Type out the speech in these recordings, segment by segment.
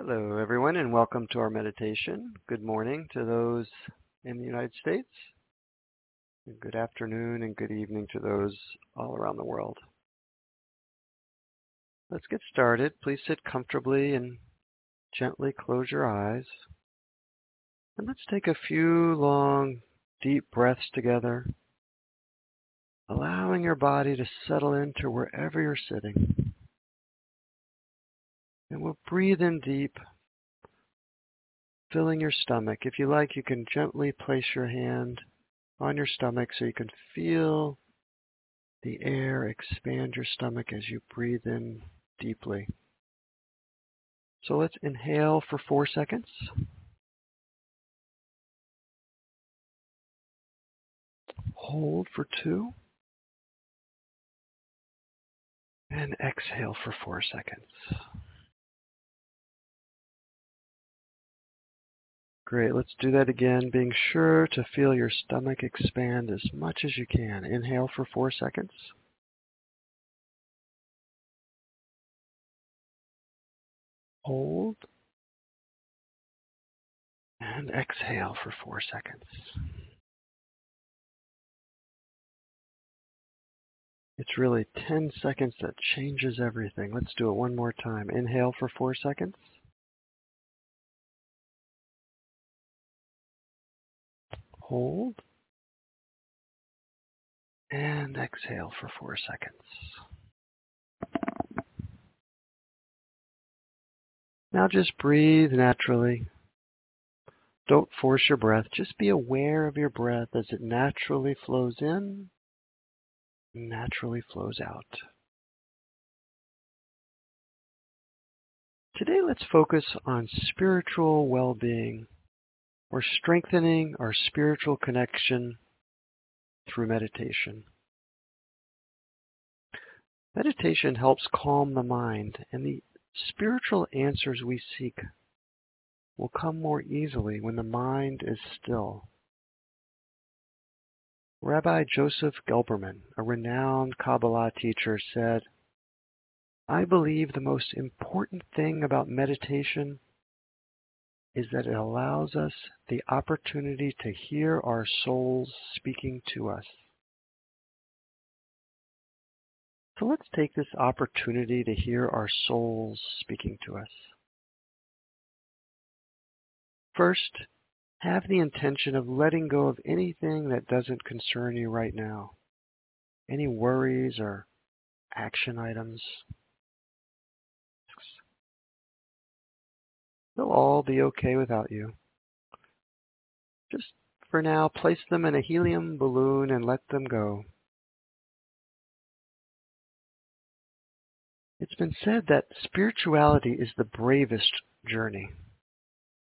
Hello, everyone, and welcome to our meditation. Good morning to those in the United States. Good afternoon and good evening to those all around the world. Let's get started. Please sit comfortably and gently close your eyes. And let's take a few long, deep breaths together, allowing your body to settle into wherever you're sitting. And we'll breathe in deep, filling your stomach. If you like, you can gently place your hand on your stomach so you can feel the air expand your stomach as you breathe in deeply. So let's inhale for 4 seconds. Hold for 2. And exhale for 4 seconds. Great, let's do that again, being sure to feel your stomach expand as much as you can. Inhale for 4 seconds. Hold. And exhale for 4 seconds. It's really 10 seconds that changes everything. Let's do it one more time. Inhale for 4 seconds. Hold, and exhale for 4 seconds. Now just breathe naturally. Don't force your breath. Just be aware of your breath as it naturally flows in, naturally flows out. Today let's focus on spiritual well-being. We're strengthening our spiritual connection through meditation. Meditation helps calm the mind, and the spiritual answers we seek will come more easily when the mind is still. Rabbi Joseph Gelberman, a renowned Kabbalah teacher, said, "I believe the most important thing about meditation is that it allows us the opportunity to hear our souls speaking to us." So let's take this opportunity to hear our souls speaking to us. First, have the intention of letting go of anything that doesn't concern you right now, any worries or action items. They'll all be okay without you. Just for now, place them in a helium balloon and let them go. It's been said that spirituality is the bravest journey.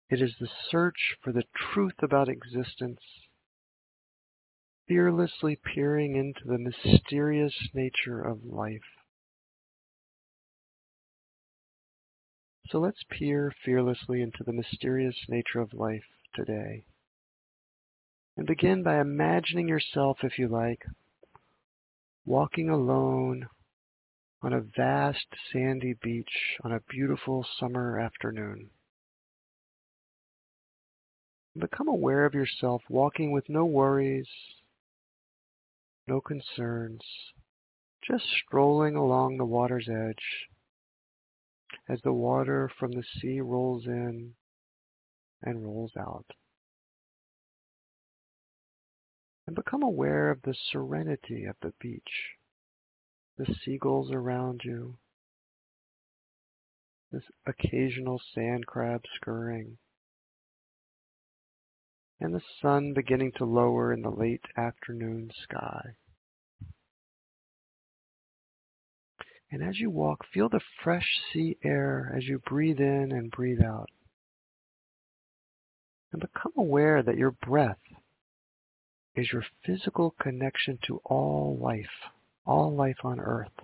It is the search for the truth about existence, fearlessly peering into the mysterious nature of life. So let's peer fearlessly into the mysterious nature of life today. And begin by imagining yourself, if you like, walking alone on a vast sandy beach on a beautiful summer afternoon. Become aware of yourself walking with no worries, no concerns, just strolling along the water's edge. As the water from the sea rolls in and rolls out. And become aware of the serenity of the beach, the seagulls around you, this occasional sand crab scurrying, and the sun beginning to lower in the late afternoon sky. And as you walk, feel the fresh sea air as you breathe in and breathe out. And become aware that your breath is your physical connection to all life on earth.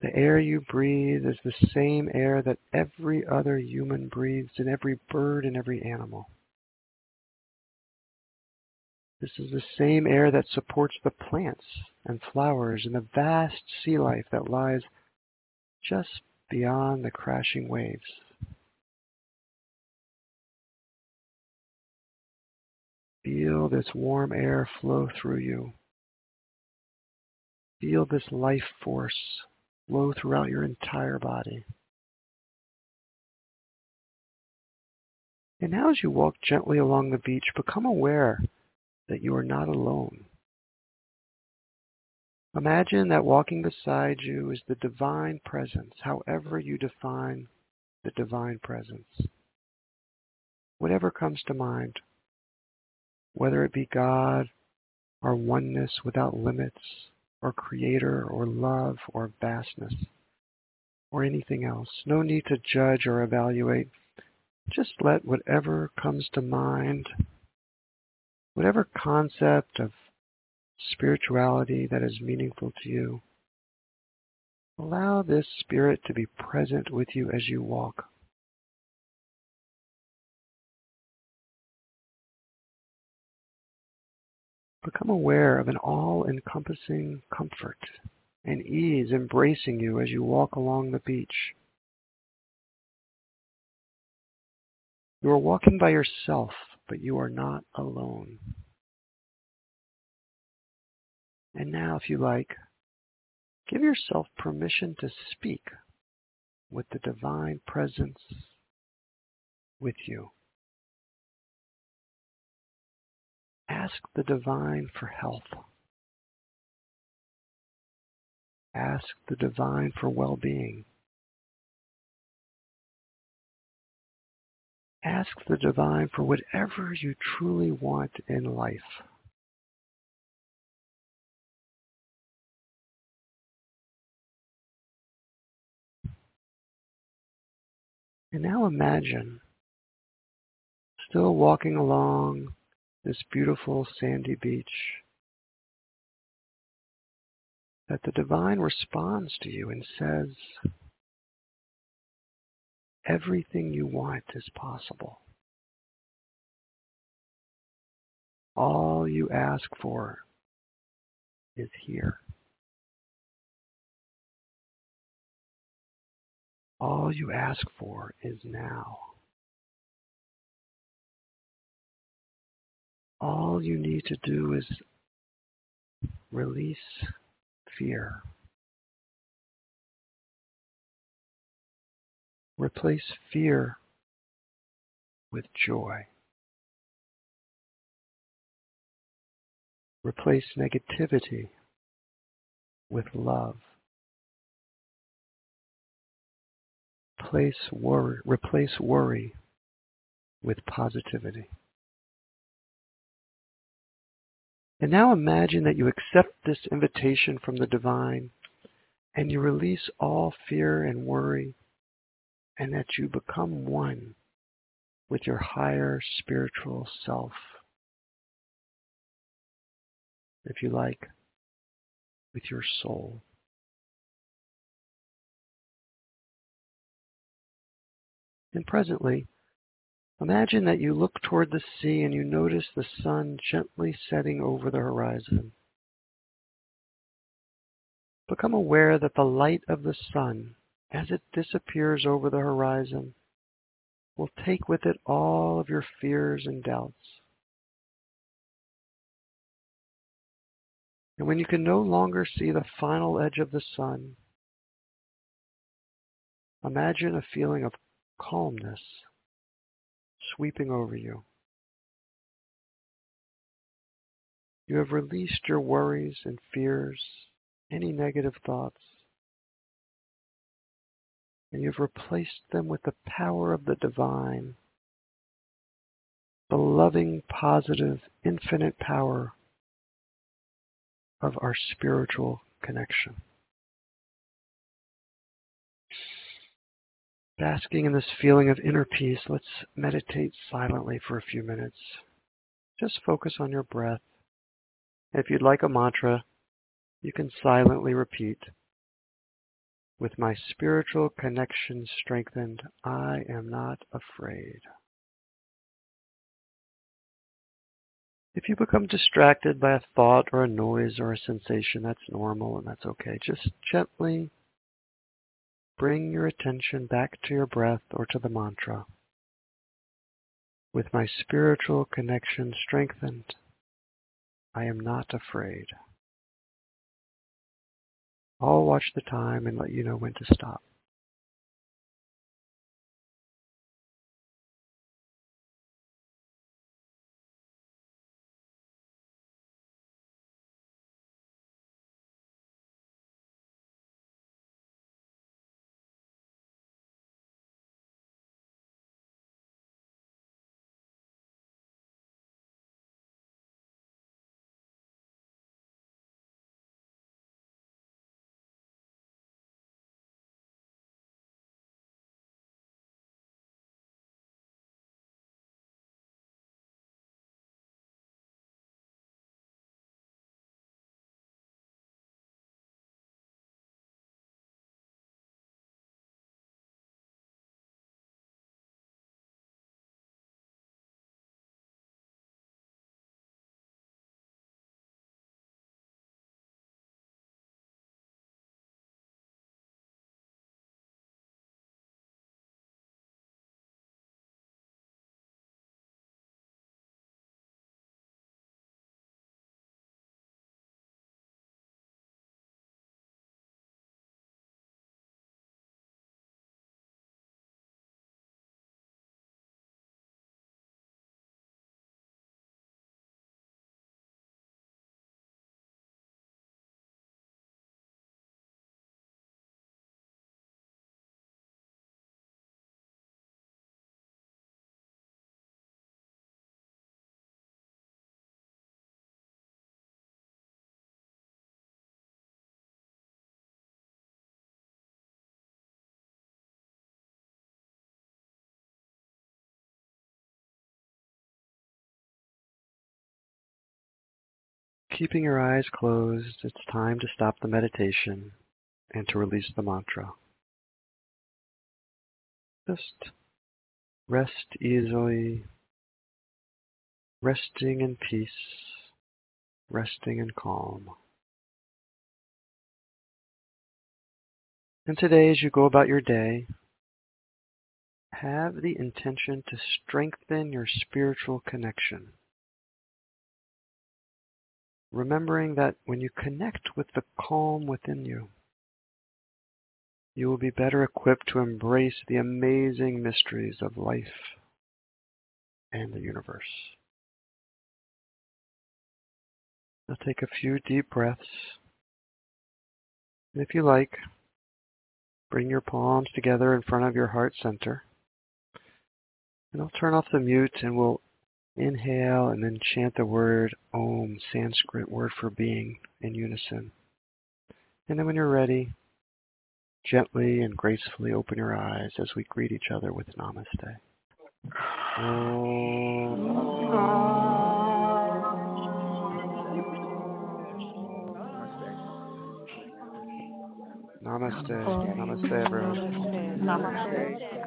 The air you breathe is the same air that every other human breathes, and every bird and every animal. This is the same air that supports the plants and flowers and the vast sea life that lies just beyond the crashing waves. Feel this warm air flow through you. Feel this life force flow throughout your entire body. And now as you walk gently along the beach, become aware that you are not alone. Imagine that walking beside you is the divine presence, however you define the divine presence. Whatever comes to mind, whether it be God or oneness without limits, or creator, or love, or vastness, or anything else. No need to judge or evaluate. Just let whatever comes to mind, whatever concept of spirituality that is meaningful to you, allow this spirit to be present with you as you walk. Become aware of an all-encompassing comfort and ease embracing you as you walk along the beach. You are walking by yourself, but you are not alone. And now, if you like, give yourself permission to speak with the divine presence with you. Ask the divine for health. Ask the divine for well-being. Ask the divine for whatever you truly want in life. And now imagine, still walking along this beautiful sandy beach, that the divine responds to you and says, everything you want is possible. All you ask for is here. All you ask for is now. All you need to do is release fear. Replace fear with joy. Replace negativity with love. Replace worry with positivity. And now imagine that you accept this invitation from the divine and you release all fear and worry, and that you become one with your higher spiritual self. If you like, with your soul. And presently, imagine that you look toward the sea and you notice the sun gently setting over the horizon. Become aware that the light of the sun, as it disappears over the horizon, will take with it all of your fears and doubts. And when you can no longer see the final edge of the sun, imagine a feeling of calmness sweeping over you. You have released your worries and fears, any negative thoughts, and you've replaced them with the power of the divine, the loving, positive, infinite power of our spiritual connection. Basking in this feeling of inner peace, let's meditate silently for a few minutes. Just focus on your breath. If you'd like a mantra, you can silently repeat, with my spiritual connection strengthened, I am not afraid. If you become distracted by a thought or a noise or a sensation, that's normal and that's okay. Just gently bring your attention back to your breath or to the mantra. With my spiritual connection strengthened, I am not afraid. I'll watch the time and let you know when to stop. Keeping your eyes closed, it's time to stop the meditation and to release the mantra. Just rest easily, resting in peace, resting in calm. And today, as you go about your day, have the intention to strengthen your spiritual connection. Remembering that when you connect with the calm within you, you will be better equipped to embrace the amazing mysteries of life and the universe. Now take a few deep breaths. And if you like, bring your palms together in front of your heart center. And I'll turn off the mute and we'll inhale and then chant the word Om, Sanskrit word for being, in unison. And then when you're ready, gently and gracefully open your eyes as we greet each other with Namaste. Om. Namaste. Namaste, everyone. Namaste.